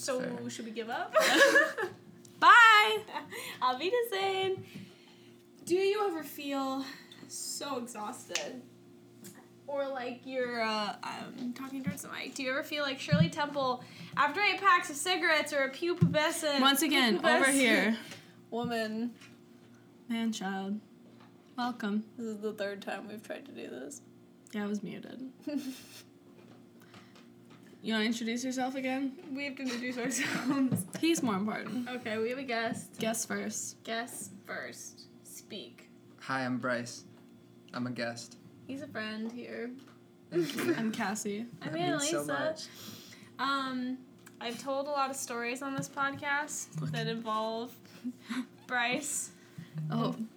So should we give up? Bye! Auf Wiedersehen! Do you ever feel so exhausted? Or like you're talking towards the mic. Do you ever feel like Shirley Temple after 8 packs of cigarettes or a pubescent... Once again, over here. Woman. Man, child. Welcome. This is the third time we've tried to do this. Yeah, I was muted. You want to introduce yourself again? We have to introduce ourselves. He's more important. Okay, we have a guest. Guest first. Guest first. Speak. Hi, I'm Bryce. I'm a guest. He's a friend here. I'm Cassie. I'm Annalisa. So I've told a lot of stories on this podcast that involve Bryce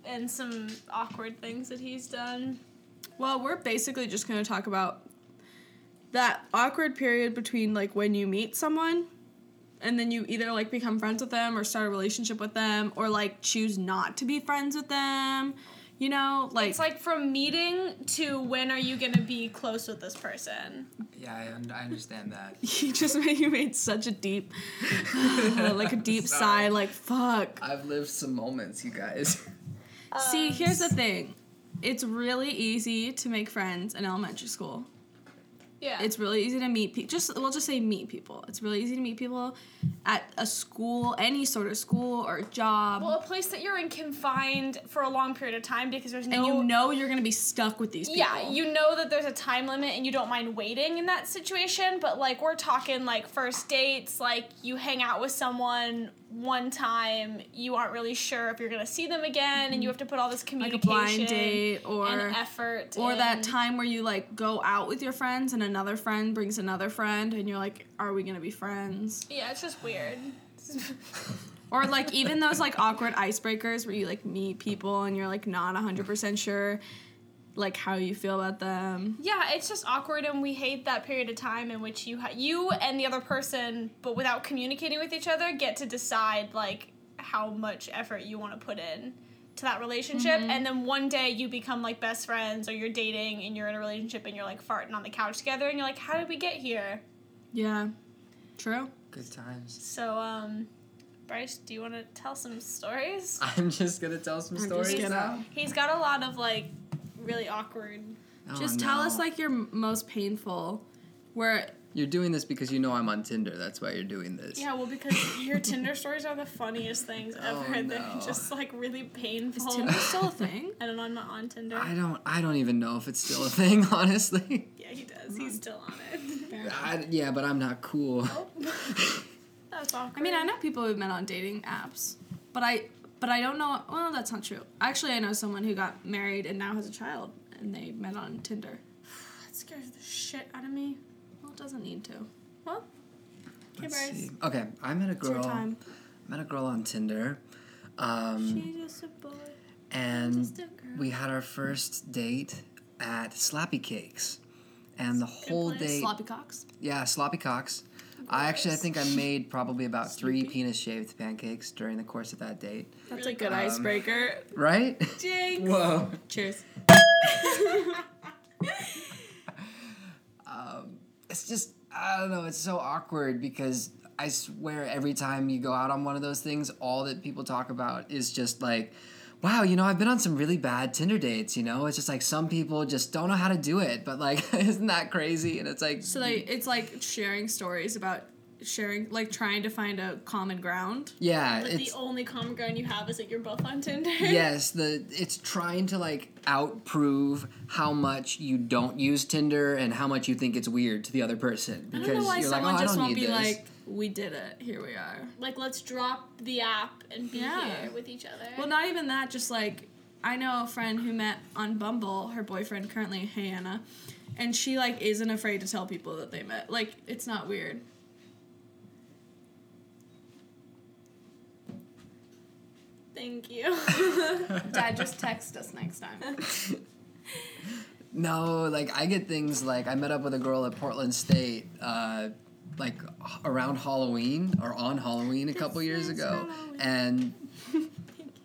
and some awkward things that he's done. Well, we're basically just going to talk about that awkward period between, like, when you meet someone and then you either, like, become friends with them or start a relationship with them or, like, choose not to be friends with them, you know? Like, it's, like, from meeting to when are you going to be close with this person. Yeah, I understand that. You made such a deep, sigh, like, fuck. I've lived some moments, you guys. See, here's the thing. It's really easy to make friends in elementary school. Yeah. It's really easy to meet people. We'll just say meet people. It's really easy to meet people at a school, any sort of school or a job. Well, a place that you're in confined for a long period of time because there's no... And you know you're going to be stuck with these people. Yeah, you know that there's a time limit and you don't mind waiting in that situation, but, like, we're talking, like, first dates, like, you hang out with someone one time, you aren't really sure if you're going to see them again, and you have to put all this communication like a blind date and effort. Or that time where you, like, go out with your friends and another friend brings another friend, and you're like, are we going to be friends? Yeah, it's just weird. Or, like, even those, like, awkward icebreakers where you, like, meet people and you're, like, not 100% sure, like, how you feel about them. Yeah, it's just awkward, and we hate that period of time in which you and the other person, but without communicating with each other, get to decide, like, how much effort you want to put in to that relationship, and then one day you become, like, best friends, or you're dating, and you're in a relationship, and you're, like, farting on the couch together, and you're like, how did we get here? Yeah. True. Good times. So, Bryce, do you want to tell some stories? I'm just going to tell some stories now. He's got a lot of, like, really awkward. Tell us, like, your most painful. Where you're doing this because you know I'm on Tinder. That's why you're doing this. Yeah, well, because your Tinder stories are the funniest things ever. They're just, like, really painful. Is Tinder still a thing? I don't know. I'm not on Tinder. I don't even know if it's still a thing, honestly. Yeah, he does. He's still on it. Yeah, but I'm not cool. Oh. That's awkward. I mean, I know people who've met on dating apps, but I don't know... Well, that's not true. Actually, I know someone who got married and now has a child, and they met on Tinder. That scares the shit out of me. Well, it doesn't need to. Well, okay, Bryce. Okay, I met a girl... It's your time. I met a girl on Tinder. She's just a boy. And just a girl. We had our first date at Slappy Cakes. And the whole date... Sloppy Cocks? Yeah, Sloppy Cocks. I think I made probably about 3 penis-shaved pancakes during the course of that date. That's a good icebreaker. Right? Jinx! Whoa. Cheers. It's just, I don't know, it's so awkward because I swear every time you go out on one of those things, all that people talk about is just like, wow, you know, I've been on some really bad Tinder dates, you know? It's just, like, some people just don't know how to do it, but, like, isn't that crazy? And it's, like... So, like, it's, like, sharing stories about sharing, like, trying to find a common ground. Yeah, but the only common ground you have is that you're both on Tinder. Yes, it's trying to, like, outprove how much you don't use Tinder and how much you think it's weird to the other person. Because I don't know why you're someone like, oh, just I don't won't need be, this. Like... We did it. Here we are. Like, let's drop the app and be here with each other. Well, not even that. Just, like, I know a friend who met on Bumble, her boyfriend currently, Hannah, and she, like, isn't afraid to tell people that they met. Like, it's not weird. Thank you. Dad, just text us next time. No, like, I get things like I met up with a girl at Portland State, like around Halloween or on Halloween a couple years ago, and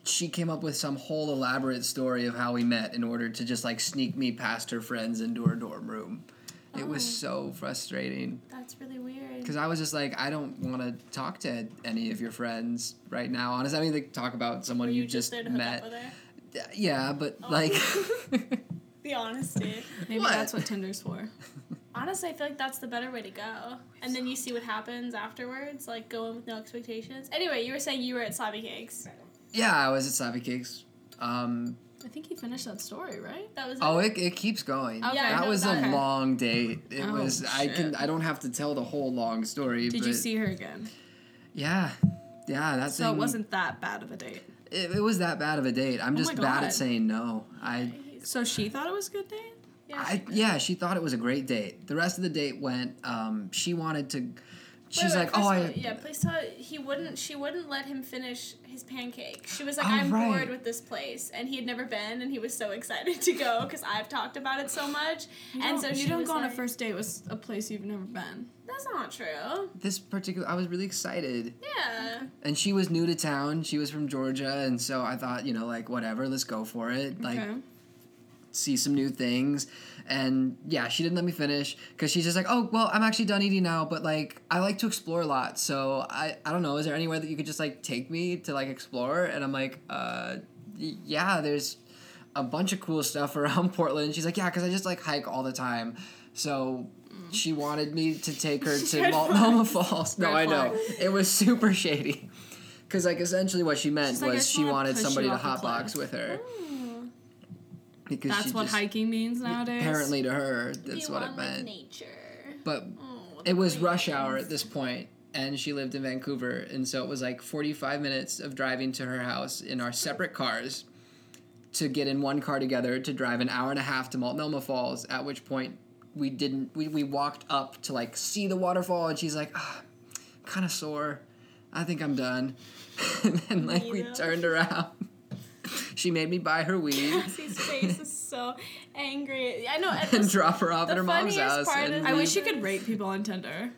she came up with some whole elaborate story of how we met in order to just like sneak me past her friends into her dorm room. Oh. It was so frustrating. That's really weird. because I was just like, I don't want to talk to any of your friends right now. Honestly, I mean, like, talk about someone you just met. Yeah, but like the honesty. Maybe that's what Tinder's for. Honestly, I feel like that's the better way to go. And then you see what happens afterwards, like go in with no expectations. Anyway, you were saying you were at Slappy Cakes. Yeah, I was at Slappy Cakes. I think he finished that story, right? That was. It keeps going. Okay. Yeah, that was a long date. It was. Shit. I don't have to tell the whole long story. Did you see her again? Yeah. So it wasn't that bad of a date. It was that bad of a date. I'm just bad at saying no. So she thought it was a good date? Yeah, she thought it was a great date. The rest of the date went. She wanted to. Please tell. She wouldn't let him finish his pancake. She was like, I'm bored with this place, and he had never been, and he was so excited to go because I've talked about it so much. You don't go on a first date with a place you've never been. That's not true. I was really excited. Yeah. And she was new to town. She was from Georgia, and so I thought, whatever, let's go for it. See some new things, and she didn't let me finish because she's just like, I'm actually done eating now, but I like to explore a lot, so I don't know, is there anywhere that you could just take me to explore? And I'm like, there's a bunch of cool stuff around Portland. She's like, yeah, because I just hike all the time. So she wanted me to take her to Multnomah Falls. No, I know, it was super shady because essentially what she meant was she wanted somebody to hotbox with her. Because that's what hiking means nowadays? Apparently to her, that's what it meant. Nature. But it was rush hour at this point, and she lived in Vancouver, and so it was 45 minutes of driving to her house in our separate cars to get in one car together to drive an hour and a half to Multnomah Falls, at which point we didn't. We walked up to, see the waterfall, and she's like, I'm kind of sore. I think I'm done. And then, we turned around. She made me buy her weed. Cassie's face is so angry. I know. And drop her off at her mom's house. I wish you could rate people on Tinder.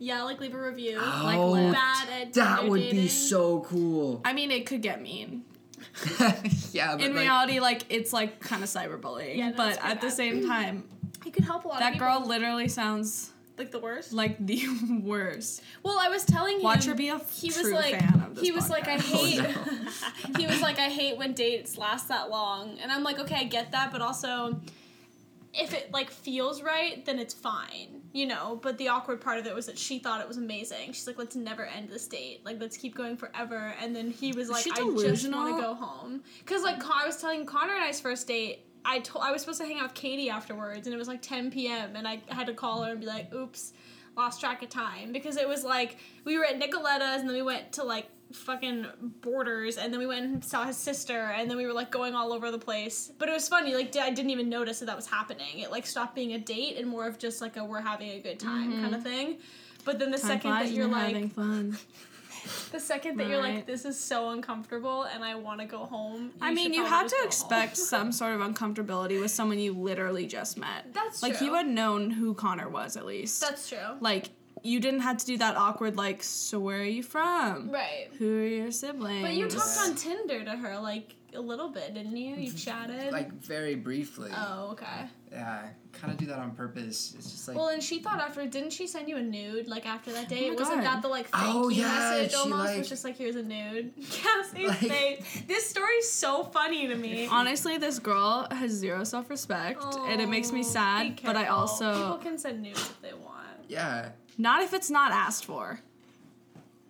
Yeah, leave a review. Bad at Tinder that would dating. Be so cool. I mean, it could get mean. Yeah, but in reality, it's kind of cyberbullying. Yeah, but at the same time, you could help a lot. That of girl literally sounds the worst. The worst. Well, I was telling him. Watch her be a true fan of this He was podcast. Like, I hate. Oh, no. He was like, I hate when dates last that long. And I'm like, okay, I get that, but also, if it feels right, then it's fine, But the awkward part of it was that she thought it was amazing. She's like, let's never end this date. Let's keep going forever. And then he was like, I just want to go home. Because I was telling Connor and I's first date. I was supposed to hang out with Katie afterwards, and it was 10 p.m., and I had to call her and be like, oops, lost track of time, because it was we were at Nicoletta's, and then we went to fucking Borders, and then we went and saw his sister, and then we were going all over the place. But it was funny, I didn't even notice that was happening. It stopped being a date and more of just a we're having a good time kind of thing. But then the second that you're having fun. The second that you're this is so uncomfortable and I want to go home. I mean, you have to expect some sort of uncomfortability with someone you literally just met. That's true. You had known who Connor was, at least. That's true. You didn't have to do that awkward, so where are you from? Right. Who are your siblings? But you talked on Tinder to her, a little bit, didn't you? You chatted? Very briefly. Oh, okay. Yeah, I kind of do that on purpose. It's just . Well, and she thought after, didn't she send you a nude, after that date? Oh, wasn't that the, message almost? It was just here's a nude. Cassie's face. This story's so funny to me. Honestly, this girl has zero self-respect, and it makes me sad, but I also... People can send nudes if they want. Yeah. Not if it's not asked for.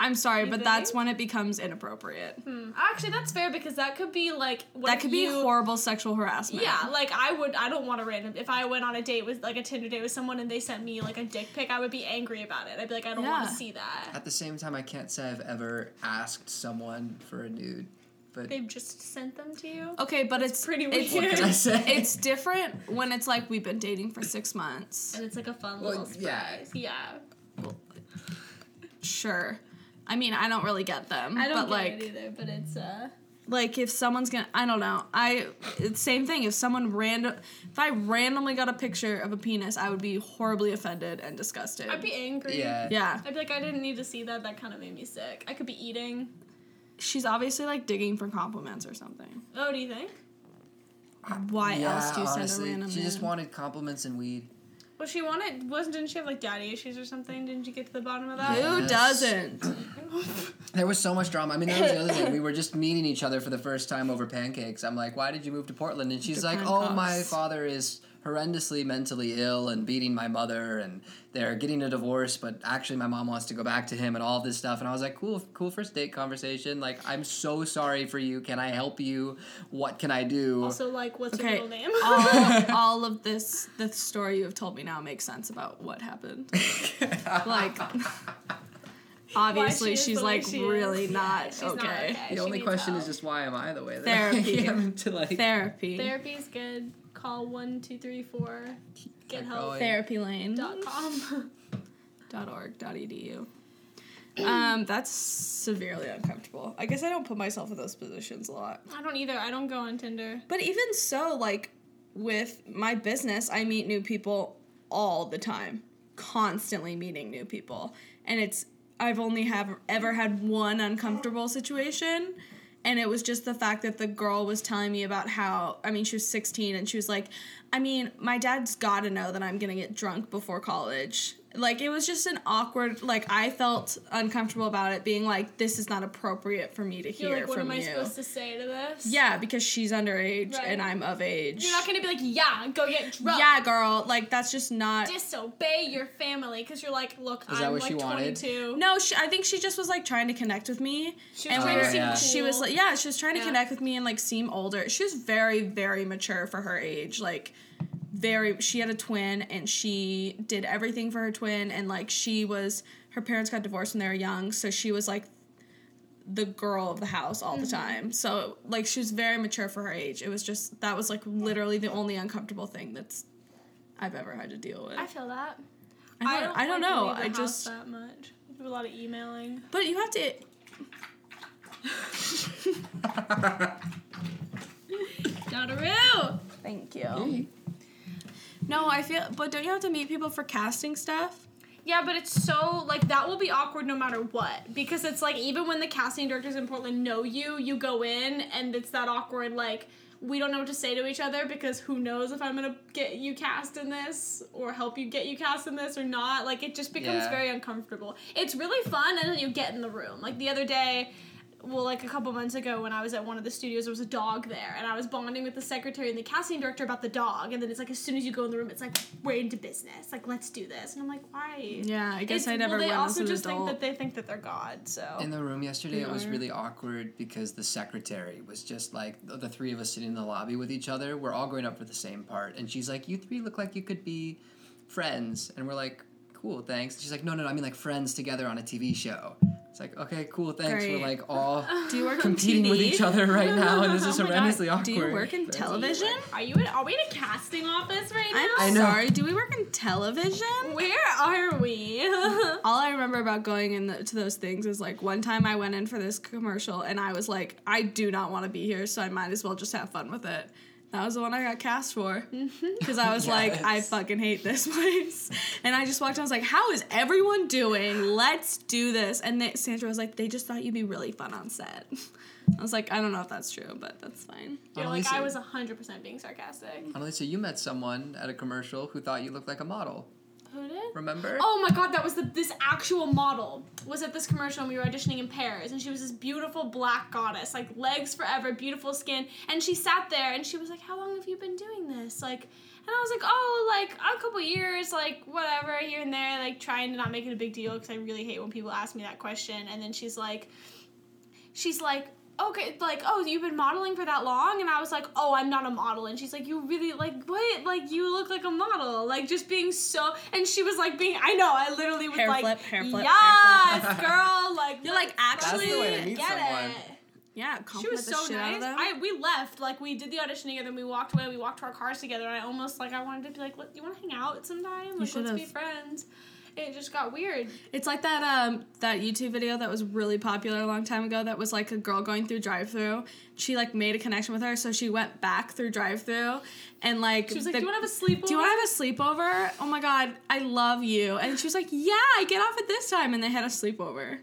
I'm sorry, but that's when it becomes inappropriate. Actually, that's fair, because that could be be horrible sexual harassment. Yeah, I don't want a random. If I went on a date with a Tinder date with someone and they sent me a dick pic, I would be angry about it. I'd be like, I don't want to see that. At the same time, I can't say I've ever asked someone for a nude. But they've just sent them to you? Okay, but it's pretty weird. What can I say? It's different when it's we've been dating for 6 months. And it's a fun little surprise. Yeah. Well, sure. I mean, I don't really get them. I don't get it either, but it's if someone's gonna, I don't know. It's same thing. If I randomly got a picture of a penis, I would be horribly offended and disgusted. I'd be angry. Yeah. I'd be like, I didn't need to see that. That kind of made me sick. I could be eating. She's obviously digging for compliments or something. Oh, do you think? Why else do you send a random? She just wanted compliments and weed. Well, she wanted... Didn't she have, like, daddy issues or something? Didn't you get to the bottom of that? Yes. Who doesn't? There was so much drama. I mean, that was the other thing. We were just meeting each other for the first time over pancakes. I'm like, why did you move to Portland? And she's like, oh, my father is horrendously mentally ill and beating my mother, and they're getting a divorce, but actually my mom wants to go back to him and all this stuff. And I was like, cool first date conversation. Like, I'm so sorry for you. Can I help you? What can I do? Also, like, what's your middle name? All of this, the story you have told me now makes sense about what happened. Like... Obviously, she's like really not okay. The only question is just, why am I the way that I am? Therapy. Therapy's good. Call 1234. Get help. Therapylane.com.org.edu. That's severely uncomfortable. I guess I don't put myself in those positions a lot. I don't either. I don't go on Tinder. But even so, like with my business, I meet new people all the time. Constantly meeting new people, and it's. I've only ever had one uncomfortable situation, and it was just the fact that the girl was telling me about how, I mean, she was 16, and she was like, I mean, my dad's got to know that I'm going to get drunk before college. Like, it was just an awkward, like, I felt uncomfortable about it, being like, this is not appropriate for me to hear from you. What am I supposed to say to this? Yeah, because she's underage, right. And I'm of age. You're not going to be like, yeah, go get drunk. Yeah, girl. Like, that's just not... Disobey your family, because you're like, look, is I'm, like, 22. No, I think she just was, like, trying to connect with me. She was trying to seem cool. She was trying to connect with me and, like, seem older. She was very, very mature for her age, like... She had a twin, and she did everything for her twin, and, like, her parents got divorced when they were young, so she was, like, the girl of the house all the time. So, like, she was very mature for her age. It was just, that was, like, literally the only uncomfortable thing I've ever had to deal with. I feel that. I don't know. I just... that much. I do a lot of emailing. But you have to... Dotaroo! Thank you. Yay. No, but don't you have to meet people for casting stuff? Yeah, but it's so, like, that will be awkward no matter what. Because it's, like, even when the casting directors in Portland know you, you go in, and it's that awkward, like, we don't know what to say to each other because who knows if I'm going to get you cast in this or help you get you cast in this or not. Like, it just becomes very uncomfortable. It's really fun, and then you get in the room. Like, the other day... Well, like, a couple months ago when I was at one of the studios, there was a dog there, and I was bonding with the secretary and the casting director about the dog, and then it's like, as soon as you go in the room, it's like, we're into business. Like, let's do this. And I'm like, why? Yeah, I guess I never went as an adult. Well, they also just think that they're God, so. In the room yesterday, it was really awkward because the secretary was just like, the three of us sitting in the lobby with each other, we're all going up for the same part, and she's like, you three look like you could be friends. And we're like, cool, thanks. And she's like, no, I mean, like, friends together on a TV show. It's like, okay, cool, thanks. Great. We're, like, all competing with each other right now, and this is horrendously awkward. Do you work in television? Are we in a casting office right now? I'm sorry, do we work in television? Where are we? All I remember about going to those things is, like, one time I went in for this commercial, and I was like, I do not want to be here, so I might as well just have fun with it. That was the one I got cast for. Because I was like, I fucking hate this place. And I just walked in. I was like, how is everyone doing? Let's do this. And Sandra was like, they just thought you'd be really fun on set. I was like, I don't know if that's true, but that's fine. You're like, I was 100% being sarcastic. Annalisa, you met someone at a commercial who thought you looked like a model. Who did? Remember? Oh my god, that was this actual model was at this commercial, and we were auditioning in Paris, and she was this beautiful black goddess, like, legs forever, beautiful skin, and she sat there, and she was like, how long have you been doing this? Like, and I was like, a couple years, like, whatever, here and there, like, trying to not make it a big deal, because I really hate when people ask me that question. And then she's like, okay, like, oh, you've been modeling for that long? And I was like, oh, I'm not a model. And she's like, you really, like, what? Like, you look like a model. Like, just being so, and she was, like, being, I know, I literally was, like, hair flip. Girl, like. You're, like, actually, that's the way to meet someone. It. Yeah, she was so nice. We left, like, we did the audition together, and we walked away, we walked to our cars together, and I almost, like, I wanted to be like, you want to hang out sometime? Like, let's be friends. It just got weird. It's like that that YouTube video that was really popular a long time ago that was, like, a girl going through drive-thru. She, like, made a connection with her, so she went back through drive-thru, and, like... She was like, do you want to have a sleepover? Oh, my God, I love you. And she was like, yeah, I get off at this time, and they had a sleepover.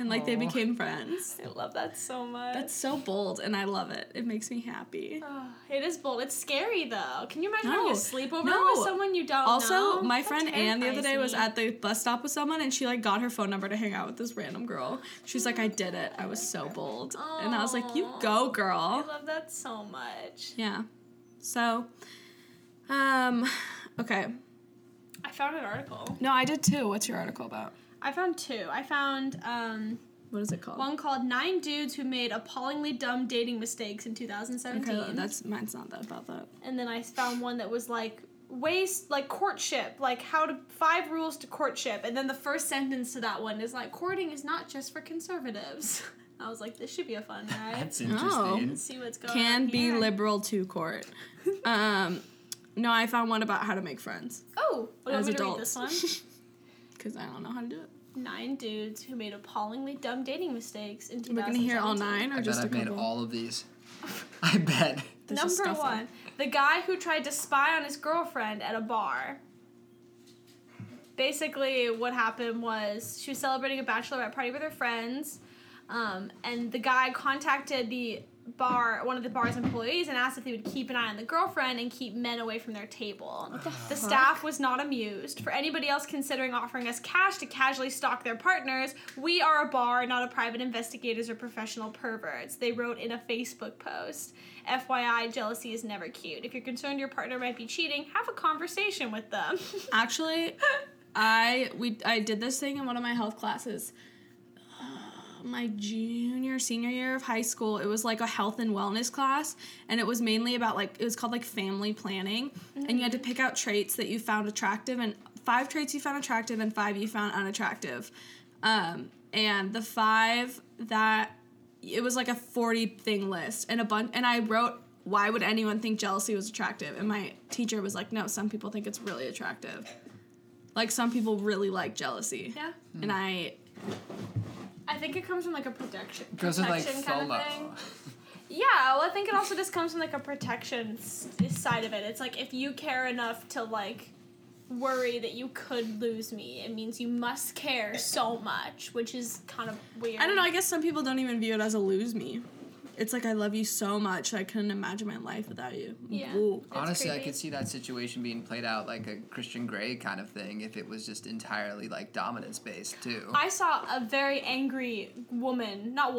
And like they became friends. I love that so much. That's so bold and I love it. It makes me happy. Oh, it is bold. It's scary though. Can you imagine having a sleepover with someone you don't know? Also, my friend Anne the other day was at the bus stop with someone and she like got her phone number to hang out with this random girl. She's like, I did it. I was so bold. Oh, and I was like, you go, girl. I love that so much. Yeah. So, okay. I found an article. No, I did too. What's your article about? I found two. I found, what is it called? One called 9 Dudes Who Made Appallingly Dumb Dating Mistakes in 2017. Okay, mine's not that about that. And then I found one that was like, courtship, like how to 5 rules to courtship. And then the first sentence to that one is like, courting is not just for conservatives. I was like, this should be a fun ride. That's interesting. Let's see what's going on here. Can be liberal to court. No, I found one about how to make friends. Oh, well, as adults. Want me to read this one? Because I don't know how to do it. 9 dudes who made appallingly dumb dating mistakes in 2017. We're going to hear all 9 or just a couple? I bet I've made all of these. I bet. Number 1. The guy who tried to spy on his girlfriend at a bar. Basically, what happened was she was celebrating a bachelorette party with her friends, and the guy contacted one of the bar's employees and asked if they would keep an eye on the girlfriend and keep men away from their table. The staff was not amused. For anybody else considering offering us cash to casually stalk their partners, we are a bar, not a private investigators or professional perverts, they wrote in a Facebook post. FYI, jealousy is never cute. If you're concerned your partner might be cheating, have a conversation with them. Actually, I did this thing in one of my health classes. My senior year of high school, it was like a health and wellness class, and it was mainly about like, it was called like family planning, mm-hmm. and you had to pick out traits that you found attractive, and 5 traits you found attractive and 5 you found unattractive, and the 5 that, it was like a 40 thing list, and and I wrote, why would anyone think jealousy was attractive? And my teacher was like, no, some people think it's really attractive, like some people really like jealousy. Yeah. Mm-hmm. And I think it comes from, like, a protection like kind of thing. Yeah, well, I think it also just comes from, like, a protection side of it. It's, like, if you care enough to, like, worry that you could lose me, it means you must care so much, which is kind of weird. I don't know. I guess some people don't even view it as a lose me. It's like, I love you so much, I couldn't imagine my life without you. Yeah. Honestly, creepy. I could see that situation being played out like a Christian Grey kind of thing if it was just entirely, like, dominance-based, too. I saw a very angry she's a woman now.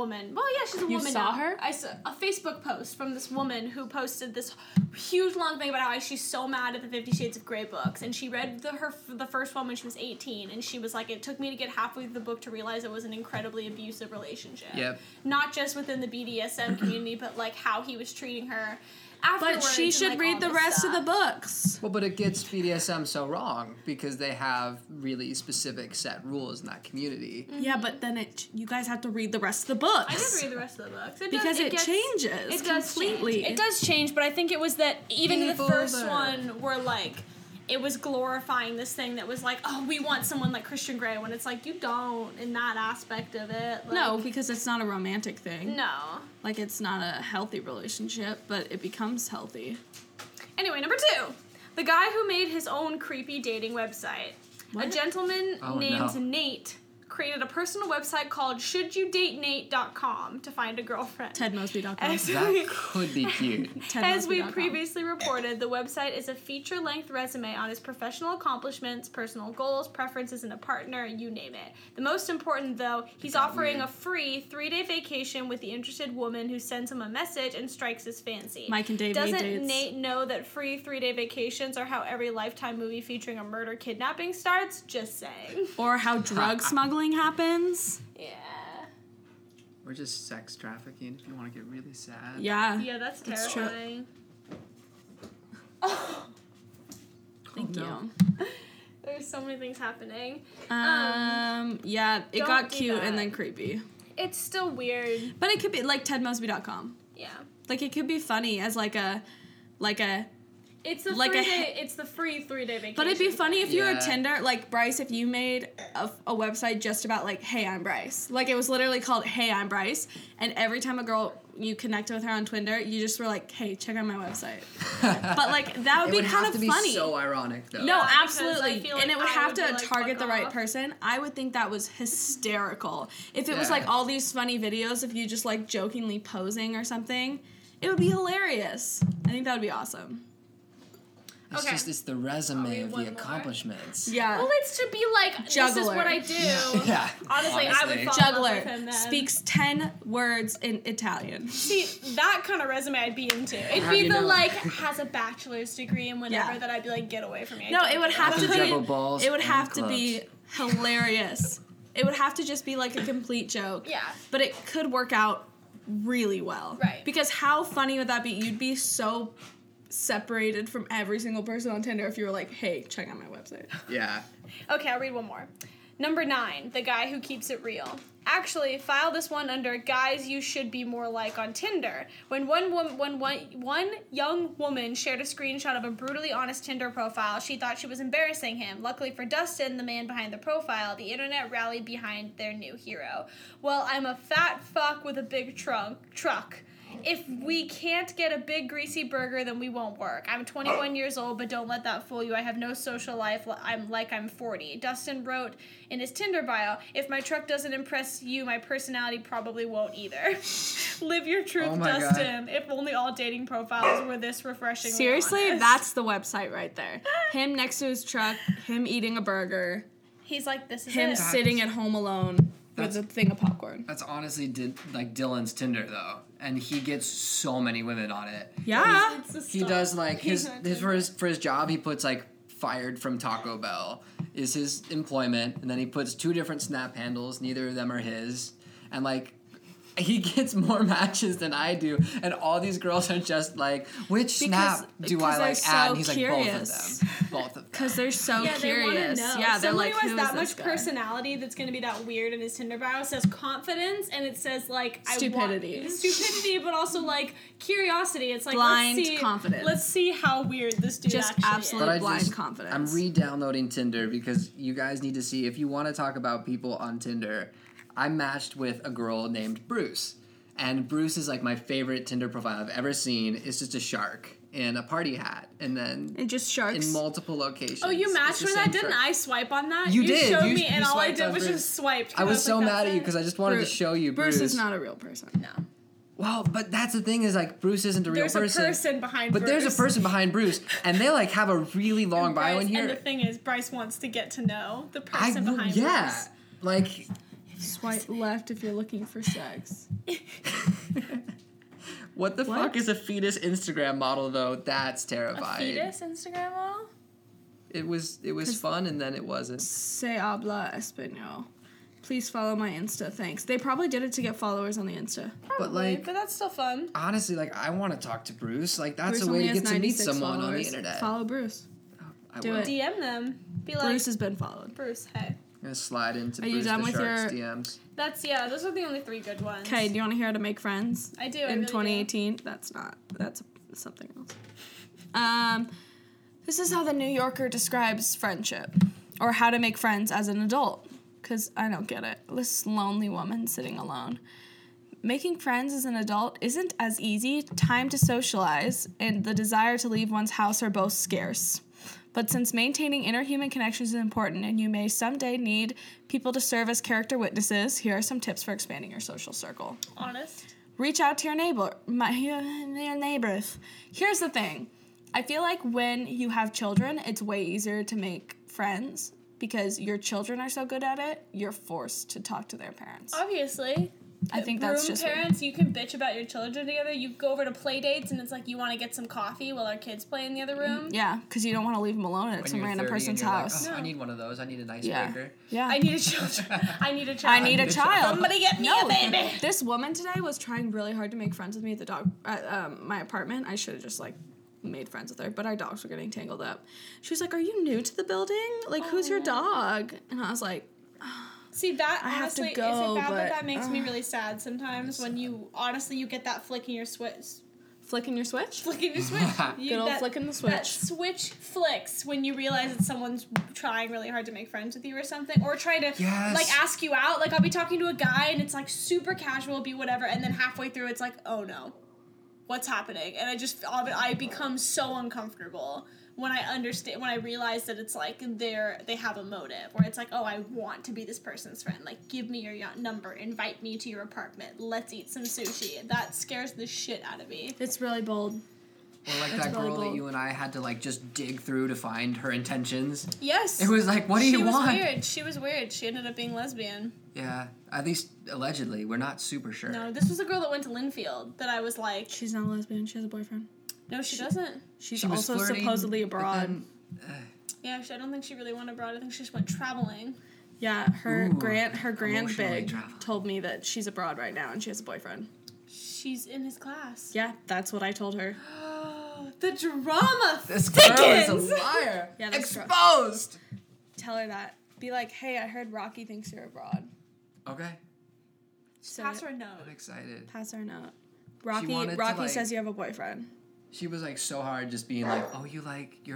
You saw her? I saw a Facebook post from this woman who posted this huge long thing about how she's so mad at the 50 Shades of Grey books, and she read the first one when she was 18, and she was like, it took me to get halfway through the book to realize it was an incredibly abusive relationship. Yep. Not just within the BDSM community, but like how he was treating her afterwards. But she should read the rest of the books. Well, but it gets BDSM so wrong because they have really specific set rules in that community. Mm-hmm. Yeah, but then you guys have to read the rest of the books. I did read the rest of the books. It changes completely. It does change, but I think it was that even the first one were like, it was glorifying this thing that was like, oh, we want someone like Christian Grey, when it's like, you don't in that aspect of it. Like, no, because it's not a romantic thing. No. Like, it's not a healthy relationship, but it becomes healthy. Anyway, number 2. The guy who made his own creepy dating website. What? A gentleman named Nate created a personal website called shouldyoudatenate.com to find a girlfriend. TedMosby.com. That could be cute. As we previously reported, the website is a feature-length resume on his professional accomplishments, personal goals, preferences in a partner, you name it. The most important, though, he's offering a free 3-day vacation with the interested woman who sends him a message and strikes his fancy. Mike and Dave dates. Doesn't Nate know that free 3-day vacations are how every Lifetime movie featuring a murder kidnapping starts? Just saying. Or how drug smuggling happens. Yeah. Or just sex trafficking if you want to get really sad. Yeah. Yeah, that's terrifying. Oh. Thank you. There's so many things happening. Yeah, it got cute and then creepy. It's still weird. But it could be like TedMosby.com. Yeah. Like it could be funny as like a It's a like three-day. It's the free 3-day vacation. But it'd be funny if you were Tinder, like Bryce. If you made a website just about like, hey, I'm Bryce. Like it was literally called, hey, I'm Bryce. And every time a girl you connected with her on Tinder, you just were like, hey, check out my website. But like that would be kind of funny. It would have to be so ironic though. No, absolutely. Like and it would have to like, target the right person. I would think that was hysterical. If it was like all these funny videos of you just like jokingly posing or something, it would be hilarious. I think that would be awesome. It's just it's the resume of the accomplishments. More. Yeah. Well, it's to be like, juggler. This is what I do. Yeah. Honestly, I would fall in love with him then. Speaks 10 words in Italian. See, that kind of resume I'd be into. It'd be the, like, has a bachelor's degree and whatever that I'd be like, get away from me. No, it would have to be, it would have to be hilarious. It would have to just be like a complete joke. Yeah. But it could work out really well. Right. Because how funny would that be? You'd be so separated from every single person on Tinder if you were like, hey, check out my website. Yeah. Okay, I'll read one more. Number 9, the guy who keeps it real. Actually, file this one under guys you should be more like on Tinder. When one young woman shared a screenshot of a brutally honest Tinder profile, she thought she was embarrassing him. Luckily for Dustin, the man behind the profile, the internet rallied behind their new hero. Well, I'm a fat fuck with a big truck. If we can't get a big greasy burger, then we won't work. I'm 21 years old, but don't let that fool you. I have no social life. I'm 40. Dustin wrote in his Tinder bio, if my truck doesn't impress you, my personality probably won't either. Live your truth, Dustin. God. If only all dating profiles were this refreshing. Seriously, that's the website right there. Him next to his truck, him eating a burger. He's like, this is him sitting at home alone. That's a thing of popcorn. That's honestly like Dylan's Tinder though, and he gets so many women on it. Yeah, he does like his job. He puts like fired from Taco Bell is his employment, and then he puts 2 different Snap handles. Neither of them are his, and like he gets more matches than I do, and all these girls are just like, which Snap do I like add? So and he's like, curious. Both of them. Because they're so curious. They want to know. Yeah, they're like, who is that much guy? Personality that's going to be that weird in his Tinder bio says confidence, and it says like stupidity, but also like curiosity. It's like blind confidence. Let's see how weird this dude just actually absolutely is. But blind confidence. I'm re-downloading Tinder because you guys need to see if you want to talk about people on Tinder. I matched with a girl named Bruce, and Bruce is like my favorite Tinder profile I've ever seen. It's just a shark in a party hat, and just sharks in multiple locations. Oh, you matched with that? Didn't I swipe on that? You did. Showed me, and all I did was just swipe. I was so mad at you because I just wanted to show you. Bruce is not a real person. No. Well, but that's the thing is, like, Bruce isn't a real person. There's a person behind Bruce. But there's a person behind Bruce, and they, like, have a really long bio in here. And the thing is, Bryce wants to get to know the person behind Bruce. Yeah. Like, swipe left if you're looking for sex. What fuck is a fetus Instagram model, though? That's terrifying. A fetus Instagram model? It was fun, and then it wasn't. Se habla español. Please follow my Insta, thanks. They probably did it to get followers on the Insta. Probably, but that's still fun. Honestly, like, I want to talk to Bruce. Like, that's Bruce a way to get to meet someone followers. On the internet. Follow Bruce. Do it. DM them. Be like, Bruce has been followed. Bruce, hey. I'm going to slide into Bruce the Shark's DMs. Those are the only 3 good ones. Okay, do you want to hear how to make friends? I do. In 2018? That's something else. This is how the New Yorker describes friendship, or how to make friends as an adult, because I don't get it. This lonely woman sitting alone. Making friends as an adult isn't as easy. Time to socialize and the desire to leave one's house are both scarce. But since maintaining inner human connections is important and you may someday need people to serve as character witnesses, here are some tips for expanding your social circle. Honest. Reach out to your neighbors. Here's the thing. I feel like when you have children, it's way easier to make friends because your children are so good at it, you're forced to talk to their parents. Obviously. I think that's just parents, you can bitch about your children together. You go over to play dates, and it's like, you want to get some coffee while our kids play in the other room? Yeah, because you don't want to leave them alone at some random person's house. Like, I need one of those. I need an icebreaker. Yeah. I need a child. I need a child. Somebody get me a baby. This woman today was trying really hard to make friends with me at the dog at my apartment. I should have just, like, made friends with her, but our dogs were getting tangled up. She was like, are you new to the building? Like, who's your dog? And I was like, see, that honestly is bad, but that makes me really sad sometimes when you get that flick in your Flicking your switch? Flicking your switch. Good old flicking the switch. That switch flicks when you realize that someone's trying really hard to make friends with you or something. Or try to, like, ask you out. Like, I'll be talking to a guy, and it's, like, super casual, be whatever. And then halfway through, it's like, oh, no. What's happening? And I become so uncomfortable when I understand, when I realize that it's, like, they have a motive. Where it's like, oh, I want to be this person's friend. Like, give me your number. Invite me to your apartment. Let's eat some sushi. That scares the shit out of me. It's really bold. Or, like, that girl that you and I had to, like, just dig through to find her intentions. Yes. It was like, what do you want? She was weird. She ended up being lesbian. Yeah. At least, allegedly. We're not super sure. No, this was a girl that went to Linfield that I was like... She's not a lesbian. She has a boyfriend. No, she doesn't. She's also supposedly abroad. Then, yeah, I don't think she really went abroad. I think she just went traveling. Yeah, her grand big told me that she's abroad right now and she has a boyfriend. She's in his class. Yeah, that's what I told her. The drama thickens. This girl is a liar. Yeah, exposed. Tell her that. Be like, hey, I heard Rocky thinks you're abroad. Okay. Pass her a note. I'm excited. Pass her a note. Rocky says you have a boyfriend. She was, like, so hard just being like, oh, you're,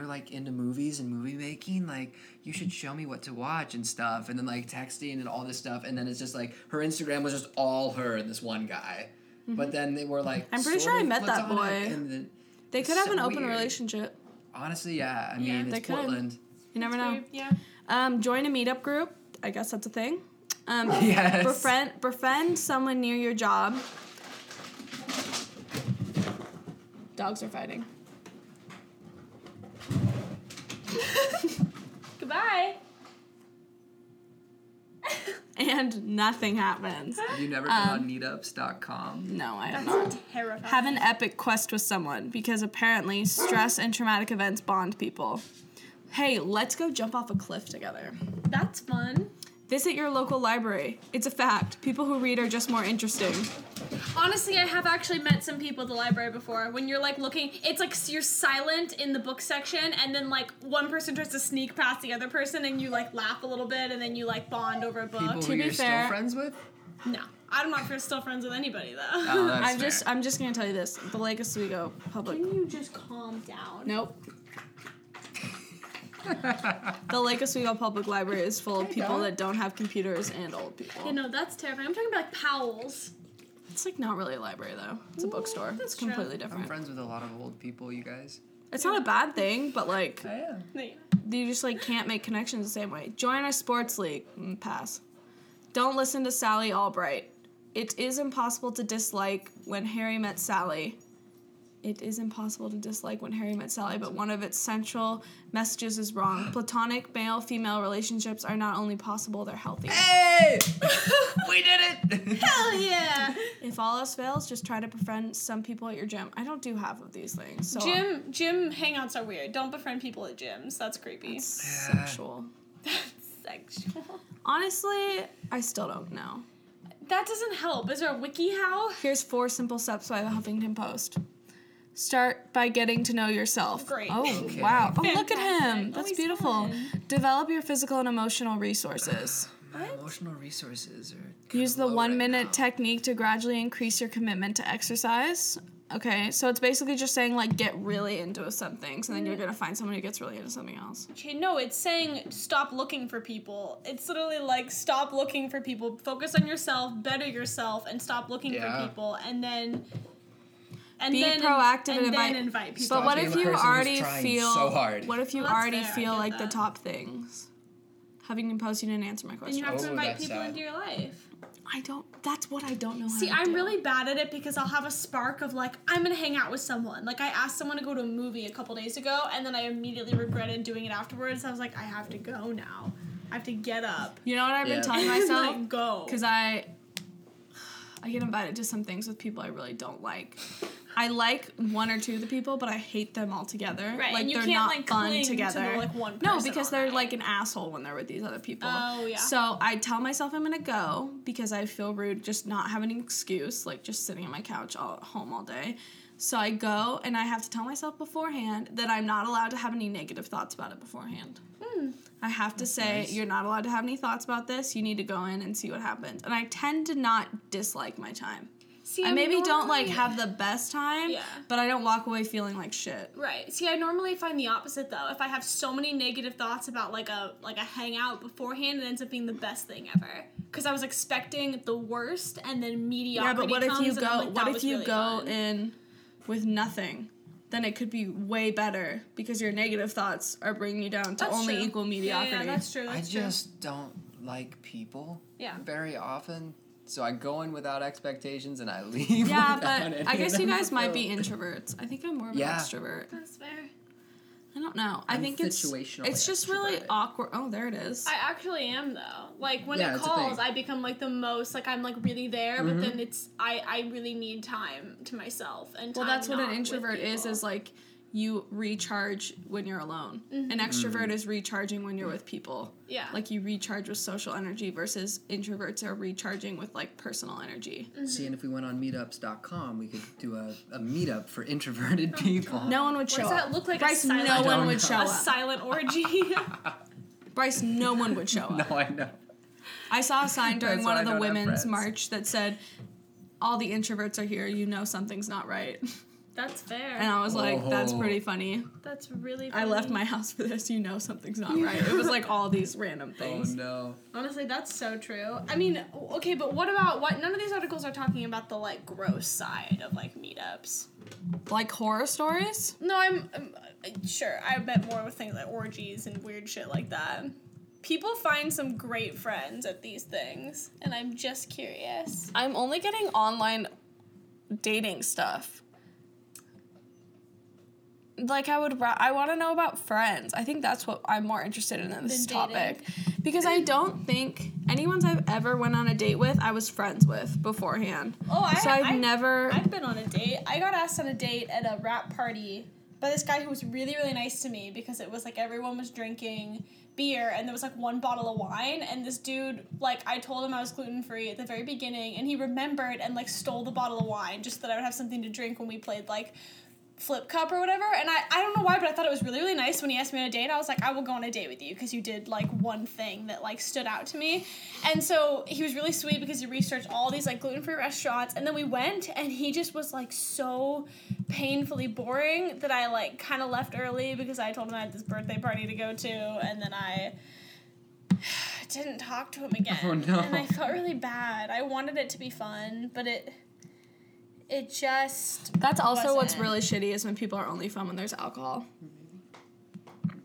like, into movies and movie making? Like, you should show me what to watch and stuff. And then, like, texting and all this stuff. And then it's just, like, her Instagram was just all her and this one guy. Mm-hmm. But then they were, like, I'm pretty sure I met that boy. And then, they could have an open relationship. Honestly, yeah. I mean, it's Portland. You never know. Yeah. Join a meetup group. I guess that's a thing. Yes. Befriend someone near your job. Dogs are fighting. Goodbye. And nothing happens. Have you never been on meetups.com? No, I have not. Terrifying. Have an epic quest with someone, because apparently stress and traumatic events bond people. Hey, let's go jump off a cliff together. That's fun. Visit your local library. It's a fact. People who read are just more interesting. Honestly, I have actually met some people at the library before. When you're, like, looking, it's like you're silent in the book section, and then, like, one person tries to sneak past the other person, and you, like, laugh a little bit, and then you, like, bond over a book. People who you're still friends with? No. I'm not still friends with anybody, though. Oh, that's fair. I'm just going to tell you this. The Lake Oswego Public... Can you just calm down? Nope. The Lake Oswego Public Library is full of people that don't have computers and old people. You know, that's terrifying. I'm talking about, like, Powell's. It's, like, not really a library, though. It's a bookstore. It's completely different. I'm friends with a lot of old people, you guys. It's not a bad thing, but, like, you just, like, can't make connections the same way. Join our sports league. Pass. Don't listen to Sally Albright. It is impossible to dislike When Harry Met Sally. It is impossible to dislike When Harry Met Sally, but one of its central messages is wrong. Platonic male-female relationships are not only possible, they're healthy. Hey! We did it! Hell yeah! If all else fails, just try to befriend some people at your gym. I don't do half of these things. So gym hangouts are weird. Don't befriend people at gyms. That's creepy. That's sexual. That's sexual. Honestly, I still don't know. That doesn't help. Is there a WikiHow? Here's 4 simple steps by the Huffington Post. Start by getting to know yourself. Great. Oh, okay. Wow. Oh, fantastic. Look at him. That's beautiful. Fun. Develop your physical and emotional resources. My emotional resources are... Use the 1-minute technique to gradually increase your commitment to exercise. Okay, so it's basically just saying, like, get really into something, so then you're going to find someone who gets really into something else. No, it's saying stop looking for people. It's literally, like, stop looking for people. Focus on yourself, better yourself, and stop looking for people, and then... And be then proactive and invite people. But what if you already feel so hard? What if you already feel like the top things? Huffington Post, you didn't answer my question. Then you have to invite people into your life. I don't. That's what I don't know. See, I'm really bad at it because I'll have a spark of, like, I'm gonna hang out with someone. Like, I asked someone to go to a movie a couple days ago, and then I immediately regretted doing it afterwards. I was like, I have to go now. I have to get up. You know what I've been telling myself? Like, go. Because I get invited to some things with people I really don't like. I like one or two of the people, but I hate them all together. Right, like, and you they're can't, not like, fun together. To the, like, one person. No, because they're like an asshole when they're with these other people. Oh, yeah. So I tell myself I'm gonna go because I feel rude just not having an excuse, like just sitting on my couch at home all day. So I go, and I have to tell myself beforehand that I'm not allowed to have any negative thoughts about it beforehand. I have to say, you're not allowed to have any thoughts about this. You need to go in and see what happens. And I tend to not dislike my time. See, I maybe don't, like, have the best time, yeah, but I don't walk away feeling like shit. Right. See, I normally find the opposite, though. If I have so many negative thoughts about, like a hangout beforehand, it ends up being the best thing ever. Because I was expecting the worst, and then mediocrity comes. Yeah, but what if you go in with nothing? Then it could be way better, because your negative thoughts are bringing you down to equal mediocrity. Yeah, that's true. I just don't like people very often. So I go in without expectations and I leave without any. Yeah, but I guess you guys might be introverts. I think I'm more of an extrovert. That's fair. I don't know. I think it's just really awkward. Oh, there it is. I actually am, though. Like, when it calls, I become, like, the most, like, I'm, like, really there, mm-hmm, but then it's, I really need time to myself. And well, that's what an introvert is, like, you recharge when you're alone. Mm-hmm. An extrovert is recharging when you're with people. Yeah. Like, you recharge with social energy versus introverts are recharging with, like, personal energy. Mm-hmm. See, and if we went on meetups.com, we could do a meetup for introverted people. No one would show up. What does that look like? Bryce, no one would show up. A silent orgy. Bryce, no one would show up. No, I know. I saw a sign during one of the women's march that said, all the introverts are here, you know something's not right. That's fair. And I was like, that's pretty funny. That's really funny. I left my house for this. You know something's not right. It was like all these random things. Oh, no. Honestly, that's so true. I mean, okay, but what? None of these articles are talking about the, like, gross side of, like, meetups. Like horror stories? No, I'm sure. I bet more with things like orgies and weird shit like that. People find some great friends at these things, and I'm just curious. I'm only getting online dating stuff. Like, I want to know about friends. I think that's what I'm more interested in this topic. Because I don't think anyone's I've ever went on a date with, I was friends with beforehand. I've been on a date. I got asked on a date at a rap party by this guy who was really, really nice to me, because it was, like, everyone was drinking beer, and there was, like, one bottle of wine, and this dude, like, I told him I was gluten-free at the very beginning, and he remembered and, like, stole the bottle of wine just so that I would have something to drink when we played, like, flip cup or whatever, and I don't know why, but I thought it was really, really nice when he asked me on a date. I was like, I will go on a date with you, because you did, like, one thing that, like, stood out to me. And so he was really sweet, because he researched all these, like, gluten-free restaurants, and then we went, and he just was, like, so painfully boring that I, like, kind of left early, because I told him I had this birthday party to go to, and then I didn't talk to him again. Oh, no. And I felt really bad. I wanted it to be fun, but it just That's also wasn't. What's really shitty is when people are only fun when there's alcohol.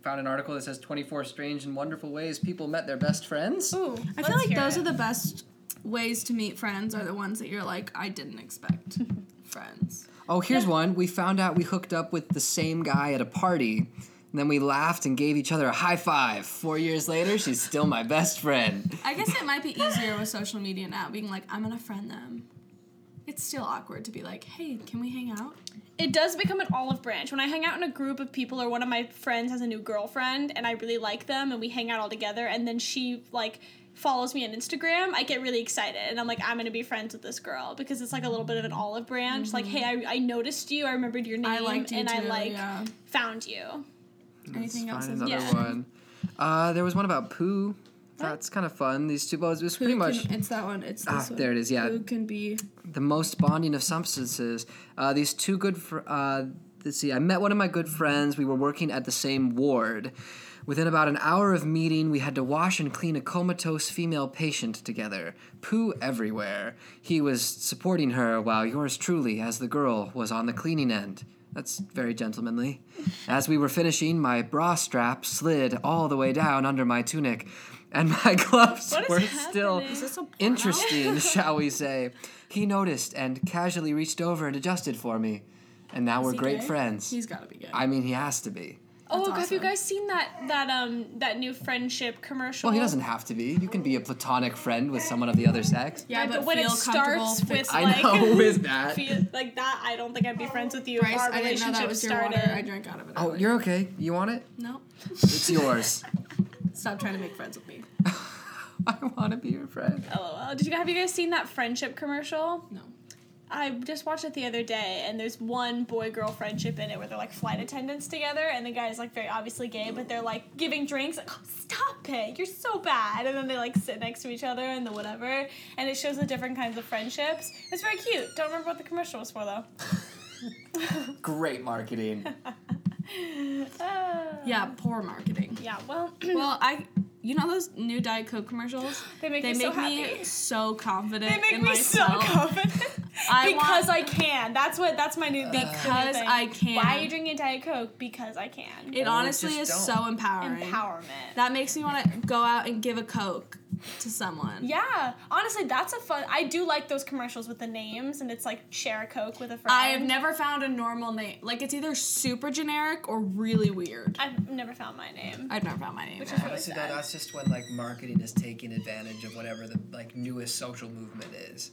Found an article that says 24 strange and wonderful ways people met their best friends. Ooh, I feel like those are the best ways to meet friends, are the ones that you're like, I didn't expect friends. Oh, here's one. We found out we hooked up with the same guy at a party, and then we laughed and gave each other a high five. 4 years later, she's still my best friend. I guess it might be easier with social media now, being like, I'm going to friend them. It's still awkward to be like, hey, can we hang out? It does become an olive branch. When I hang out in a group of people, or one of my friends has a new girlfriend and I really like them and we hang out all together, and then she, like, follows me on Instagram, I get really excited, and I'm like, I'm going to be friends with this girl, because it's like a little bit of an olive branch. Mm-hmm. Like, hey, I noticed you, I remembered your name, I found you. Anything else? Another one. There was one about poo. That's kind of fun. These two balls, it's pretty much... It's that one. It's this one. There it is, yeah. Who can be... The most bonding of substances. These two good... let's see. I met one of my good friends. We were working at the same ward. Within about an hour of meeting, we had to wash and clean a comatose female patient together. Poo everywhere. He was supporting her while yours truly, as the girl, was on the cleaning end. That's very gentlemanly. As we were finishing, my bra strap slid all the way down under my tunic, and my gloves were still interesting, shall we say. He noticed and casually reached over and adjusted for me. And now we're great friends. He's got to be gay. I mean, he has to be. Oh, awesome. Have you guys seen that new friendship commercial? Well, he doesn't have to be. You can be a platonic friend with someone of the other sex. Yeah, but when it starts with, like... I know, with that. Like that, I don't think I'd be friends with you. Bryce, our relationship I didn't know that was started. Your water. I drank out of it. Oh, you're okay. You want it? No. It's yours. Stop trying to make friends with me. I want to be your friend. LOL. Have you guys seen that friendship commercial? No. I just watched it the other day, and there's one boy-girl friendship in it where they're, like, flight attendants together, and the guy's, like, very obviously gay, but they're, like, giving drinks, like, oh, stop it, you're so bad, and then they, like, sit next to each other and the whatever, and it shows the different kinds of friendships. It's very cute. Don't remember what the commercial was for, though. Great marketing. Yeah, poor marketing. Yeah, well... You know those new Diet Coke commercials? They make me so confident. They make me myself. So confident. I can. That's my new thing. Because I can. Why are you drinking Diet Coke? Because I can. It honestly is so empowering. Empowerment. That makes me want to go out and give a Coke to someone. Yeah. Honestly, that's a fun... I do like those commercials with the names, and it's like, share a Coke with a friend. I have never found a normal name. Like, it's either super generic or really weird. I've never found my name. Which is really sad. Honestly, that's just when, like, marketing is taking advantage of whatever the, like, newest social movement is.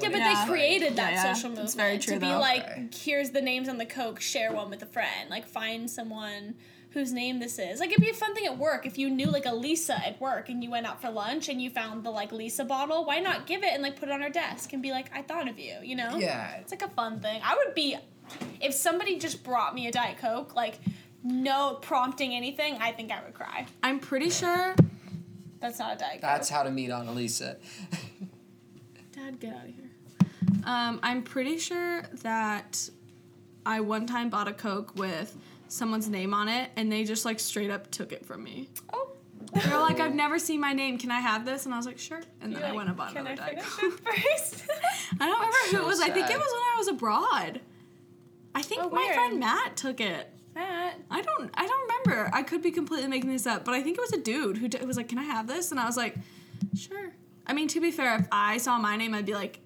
Yeah, but they created that social movement. It's very true, to be like, here's the names on the Coke, share one with a friend. Like, find someone... whose name this is. Like, it'd be a fun thing at work if you knew, like, a Lisa at work and you went out for lunch and you found the, like, Lisa bottle. Why not give it and, like, put it on her desk and be like, I thought of you, you know? Yeah. It's, like, a fun thing. I would be... If somebody just brought me a Diet Coke, like, no prompting anything, I think I would cry. I'm pretty sure... That's not a Diet Coke. That's how to meet Ana Lisa. Dad, get out of here. I'm pretty sure that I one time bought a Coke with... someone's name on it, and they just, like, straight up took it from me. Oh. They're like, I've never seen my name. Can I have this? And I was like, sure. And then I went and bought another Diet Coke. I don't remember who it was. Sad. I think it was when I was abroad. I think my friend Matt took it. Matt? I don't remember. I could be completely making this up, but I think it was a dude who was like, can I have this? And I was like, sure. I mean, to be fair, if I saw my name, I'd be like,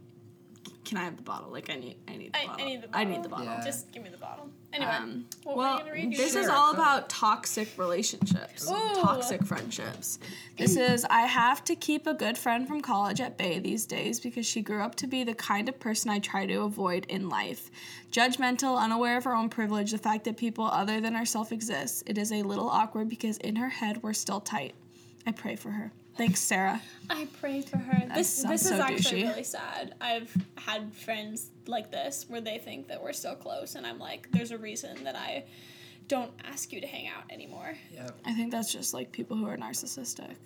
can I have the bottle? Like, I need the bottle. Yeah. Just give me the bottle. Anyway, what were you going to read? This is all about toxic relationships. Ooh. Toxic friendships. This is, I have to keep a good friend from college at bay these days because she grew up to be the kind of person I try to avoid in life. Judgmental, unaware of her own privilege, the fact that people other than herself exist. It is a little awkward because in her head we're still tight. I pray for her. Thanks, Sarah. I pray for her. This is actually really sad. I've had friends like this where they think that we're so close, and I'm like, there's a reason that I don't ask you to hang out anymore. Yep. I think that's just, like, people who are narcissistic.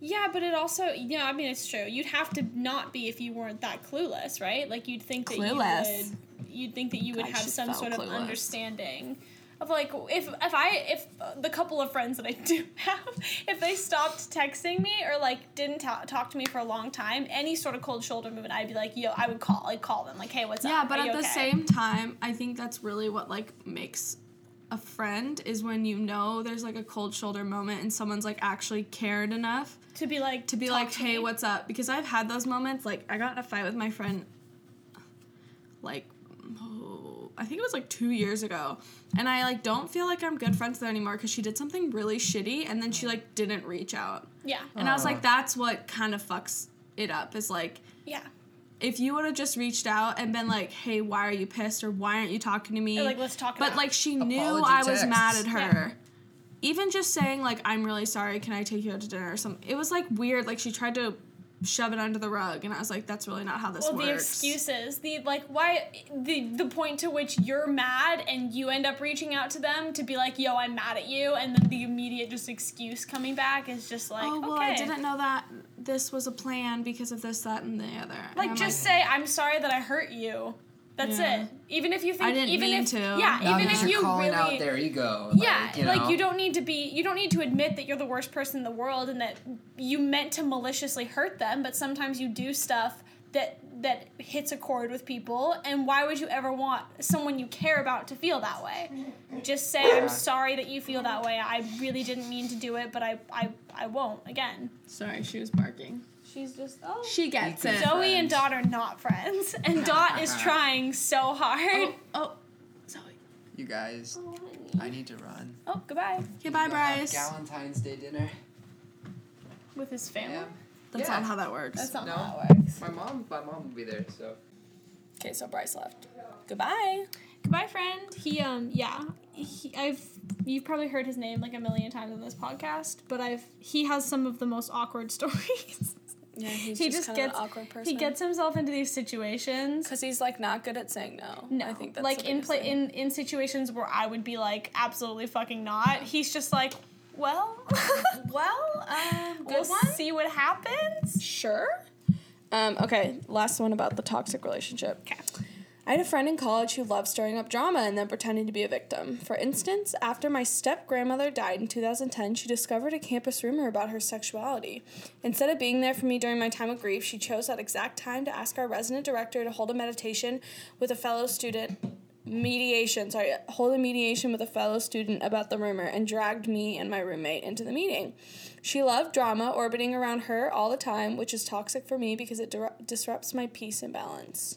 Yeah, but it also, I mean, it's true. You'd have to not be if you weren't that clueless, right? Like, you'd think that you would have some sort of understanding. Of, like, if the couple of friends that I do have, if they stopped texting me or, like, didn't talk to me for a long time, any sort of cold shoulder movement, I'd be like, I would call them, like, hey, what's up? Yeah, but at the same time, I think that's really what, like, makes a friend is when you know there's, like, a cold shoulder moment and someone's, like, actually cared enough to be like, hey, what's up? Because I've had those moments, like, I got in a fight with my friend, like, I think it was, like, 2 years ago, and I, like, don't feel like I'm good friends with her anymore because she did something really shitty, and then she, like, didn't reach out. Yeah. And I was like, that's what kind of fucks it up is, like, yeah. If you would have just reached out and been like, hey, why are you pissed, or why aren't you talking to me? Or, like, let's talk about it. But, like, she knew I was mad at her. Yeah. Even just saying, like, I'm really sorry, can I take you out to dinner or something? It was, like, weird. Like, she tried to... shove it under the rug, and I was like, that's really not how this works. Well, the excuses, the point to which you're mad and you end up reaching out to them to be like, yo, I'm mad at you, and then the immediate just excuse coming back is just like, oh, well, okay. I didn't know that this was a plan because of this, that, and the other. Like, just say, I'm sorry that I hurt you. That's it. Even if you think I didn't mean to. Yeah, even if you calling really out their ego. Yeah, like you don't need to admit that you're the worst person in the world and that you meant to maliciously hurt them, but sometimes you do stuff that hits a chord with people, and why would you ever want someone you care about to feel that way? Just say, I'm sorry that you feel that way. I really didn't mean to do it, but I won't again. Sorry, she was barking. She's just, she gets it. Zoe and Dot are not friends, and Dot is trying so hard. Oh, Zoe. You guys, I need to run. Oh, goodbye. Okay, bye, Bryce. Valentine's Day dinner. With his family? Yeah. That's not how that works. That's not how that works. My mom will be there, so. Okay, so Bryce left. Goodbye. Goodbye, friend. He, you've probably heard his name, like, a million times on this podcast, but he has some of the most awkward stories. Yeah, he's just kind of an awkward person. He gets himself into these situations because he's like not good at saying no. No, I think that's like in situations where I would be like absolutely fucking not. No. He's just like, well, see what happens. Sure. Okay, last one about the toxic relationship. Okay. I had a friend in college who loved stirring up drama and then pretending to be a victim. For instance, after my step-grandmother died in 2010, she discovered a campus rumor about her sexuality. Instead of being there for me during my time of grief, she chose that exact time to ask our resident director to hold a meditation with a fellow student... hold a mediation with a fellow student about the rumor and dragged me and my roommate into the meeting. She loved drama orbiting around her all the time, which is toxic for me because it disrupts my peace and balance.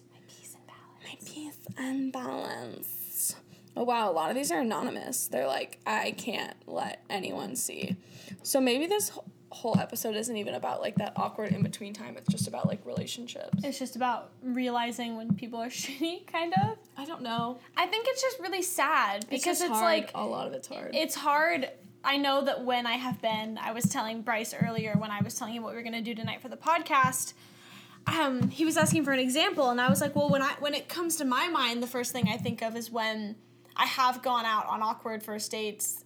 Oh, wow, a lot of these are anonymous. They're like, I can't let anyone see. So maybe this whole episode isn't even about, like, that awkward in-between time. It's just about, like, relationships. It's just about realizing when people are shitty, kind of. I don't know. I think it's just really sad because it's hard. Like... a lot of it's hard. It's hard... I know that when I have been... I was telling Bryce earlier when I was telling him what we were going to do tonight for the podcast... he was asking for an example, and I was like, well, when it comes to my mind, the first thing I think of is when I have gone out on awkward first dates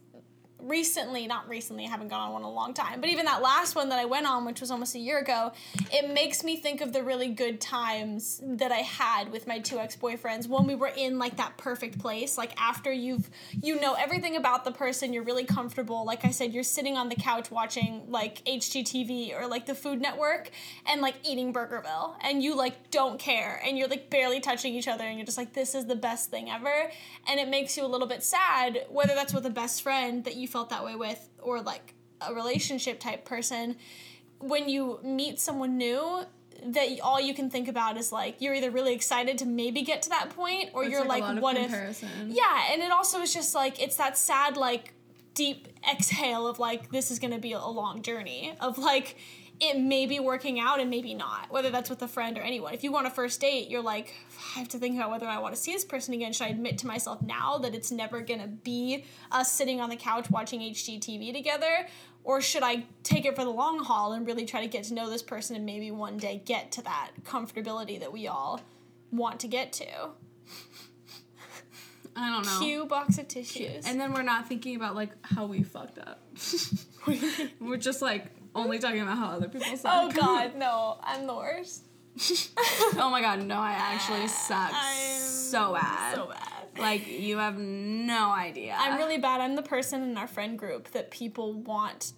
recently. Not recently, I haven't gone on one in a long time, but even that last one that I went on, which was almost a year ago, it makes me think of the really good times that I had with my two ex-boyfriends when we were in, like, that perfect place. Like, after you know everything about the person, you're really comfortable. Like I said, you're sitting on the couch watching, like, HGTV or, like, the Food Network and, like, eating Burgerville, and you, like, don't care, and you're, like, barely touching each other, and you're just like, this is the best thing ever, and it makes you a little bit sad, whether that's with a best friend that you felt that way with or like a relationship type person. When you meet someone new, that all you can think about is like you're either really excited to maybe get to that point or it's you're like what if comparison. Yeah, and it also is just like it's that sad like deep exhale of like this is going to be a long journey of like it may be working out and maybe not, whether that's with a friend or anyone. If you want a first date, you're like, I have to think about whether I want to see this person again. Should I admit to myself now that it's never going to be us sitting on the couch watching HGTV together? Or should I take it for the long haul and really try to get to know this person and maybe one day get to that comfortability that we all want to get to? I don't know. Cue box of tissues. And then we're not thinking about, like, how we fucked up. We're just, like... only talking about how other people suck. Oh, God, no. I'm the worst. Oh, my God, no. I actually suck so bad. Like, you have no idea. I'm really bad. I'm the person in our friend group that people want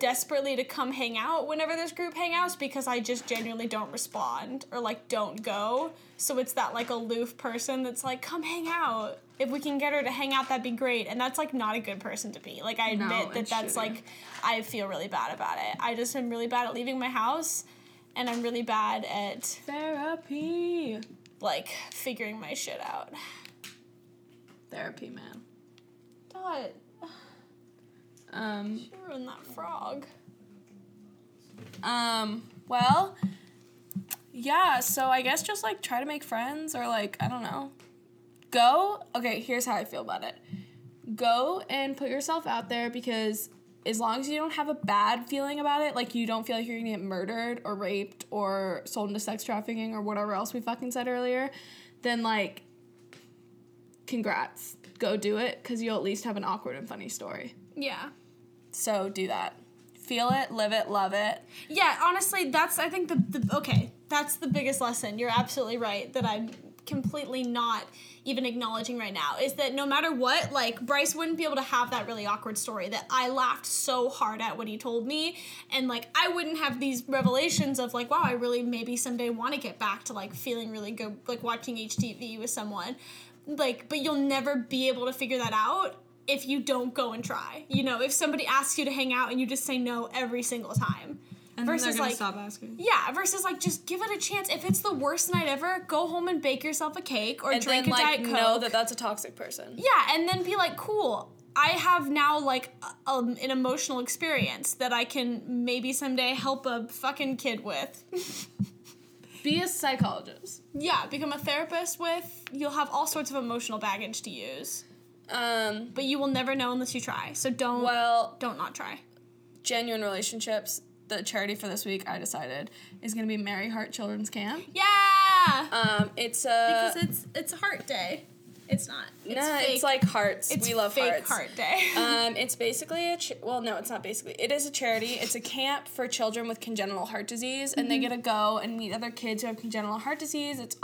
desperately to come hang out whenever there's group hangouts because I just genuinely don't respond or, like, don't go. So it's that, like, aloof person that's like, come hang out. If we can get her to hang out, that'd be great. And that's, like, not a good person to be. Like, I admit that's, like, I feel really bad about it. I just am really bad at leaving my house, and I'm really bad at... therapy. Like, figuring my shit out. Therapy, man. Dot. She ruined that frog. Well, yeah, so I guess just, like, try to make friends or, like, I don't know. Okay, here's how I feel about it. Go and put yourself out there because as long as you don't have a bad feeling about it, like you don't feel like you're going to get murdered or raped or sold into sex trafficking or whatever else we fucking said earlier, then, like, congrats. Go do it because you'll at least have an awkward and funny story. Yeah. So do that. Feel it, live it, love it. Yeah, honestly, that's, I think, that's the biggest lesson. You're absolutely right that I'm completely not... even acknowledging right now, is that no matter what, like, Bryce wouldn't be able to have that really awkward story that I laughed so hard at when he told me, and, like, I wouldn't have these revelations of, like, wow, I really maybe someday want to get back to, like, feeling really good, like, watching HGTV with someone. Like, but you'll never be able to figure that out if you don't go and try. You know, if somebody asks you to hang out and you just say no every single time. And versus, then they're going to stop asking. Yeah, versus, like, just give it a chance. If it's the worst night ever, go home and bake yourself a cake or and drink then, a Diet Coke. And, like, know that that's a toxic person. Yeah, and then be like, cool, I have now, like, an emotional experience that I can maybe someday help a fucking kid with. Be a psychologist. Yeah, become a therapist with. You'll have all sorts of emotional baggage to use. But you will never know unless you try. So don't not try. Genuine relationships... the charity for this week, I decided, is going to be Mary Heart Children's Camp. Yeah! It's a... Because it's Heart Day. It's not. It's fake. It's like hearts. It's we love fake hearts. Heart Day. It's basically a it's not basically. It is a charity. It's a camp for children with congenital heart disease, and they get to go and meet other kids who have congenital heart disease. It's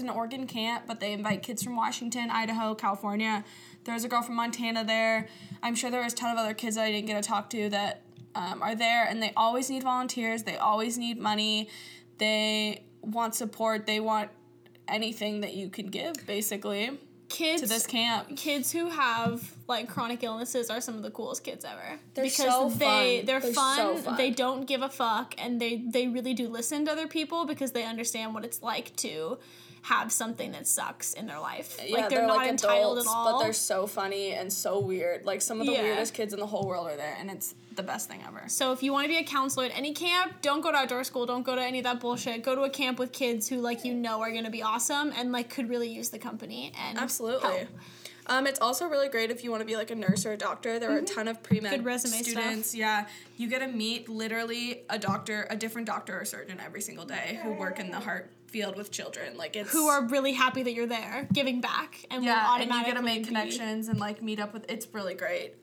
an Oregon camp, but they invite kids from Washington, Idaho, California. There was a girl from Montana there. I'm sure there was a ton of other kids that I didn't get to talk to that are there, and they always need volunteers. They always need money. They want support. They want anything that you can give, basically. Kids to this camp. Kids who have like chronic illnesses are some of the coolest kids ever. They're so fun. They don't give a fuck, and they really do listen to other people because they understand what it's like to have something that sucks in their life. Yeah, like they're not like entitled adults, at all. But they're so funny and so weird. Like some of the weirdest kids in the whole world are there, and it's the best thing ever. So if you want to be a counselor at any camp, don't go to outdoor school, don't go to any of that bullshit. Go to a camp with kids who are going to be awesome and could really use the company and absolutely help. It's also really great if you want to be a nurse or a doctor. There are a ton of pre-med students. Stuff. Yeah. You get to meet literally a different doctor or surgeon every single day who work in the heart field with children. Who are really happy that you're there, giving back. And automatically and you get to make connections and meet up with. It's really great.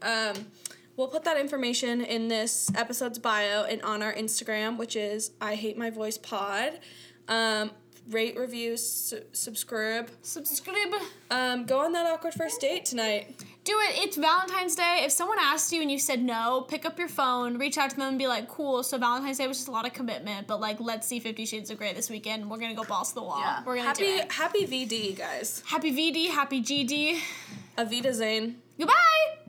We'll put that information in this episode's bio and on our Instagram, which is I Hate My Voice Pod. Rate, review, subscribe. Go on that awkward first date tonight. Do it. It's Valentine's Day. If someone asked you and you said no, pick up your phone, reach out to them, and be like, cool, so Valentine's Day was just a lot of commitment, but let's see 50 Shades of Grey this weekend. We're going to go balls to the wall. Yeah. We're going to do it. Happy VD, guys. Happy VD. Happy GD. Avita Zane. Goodbye.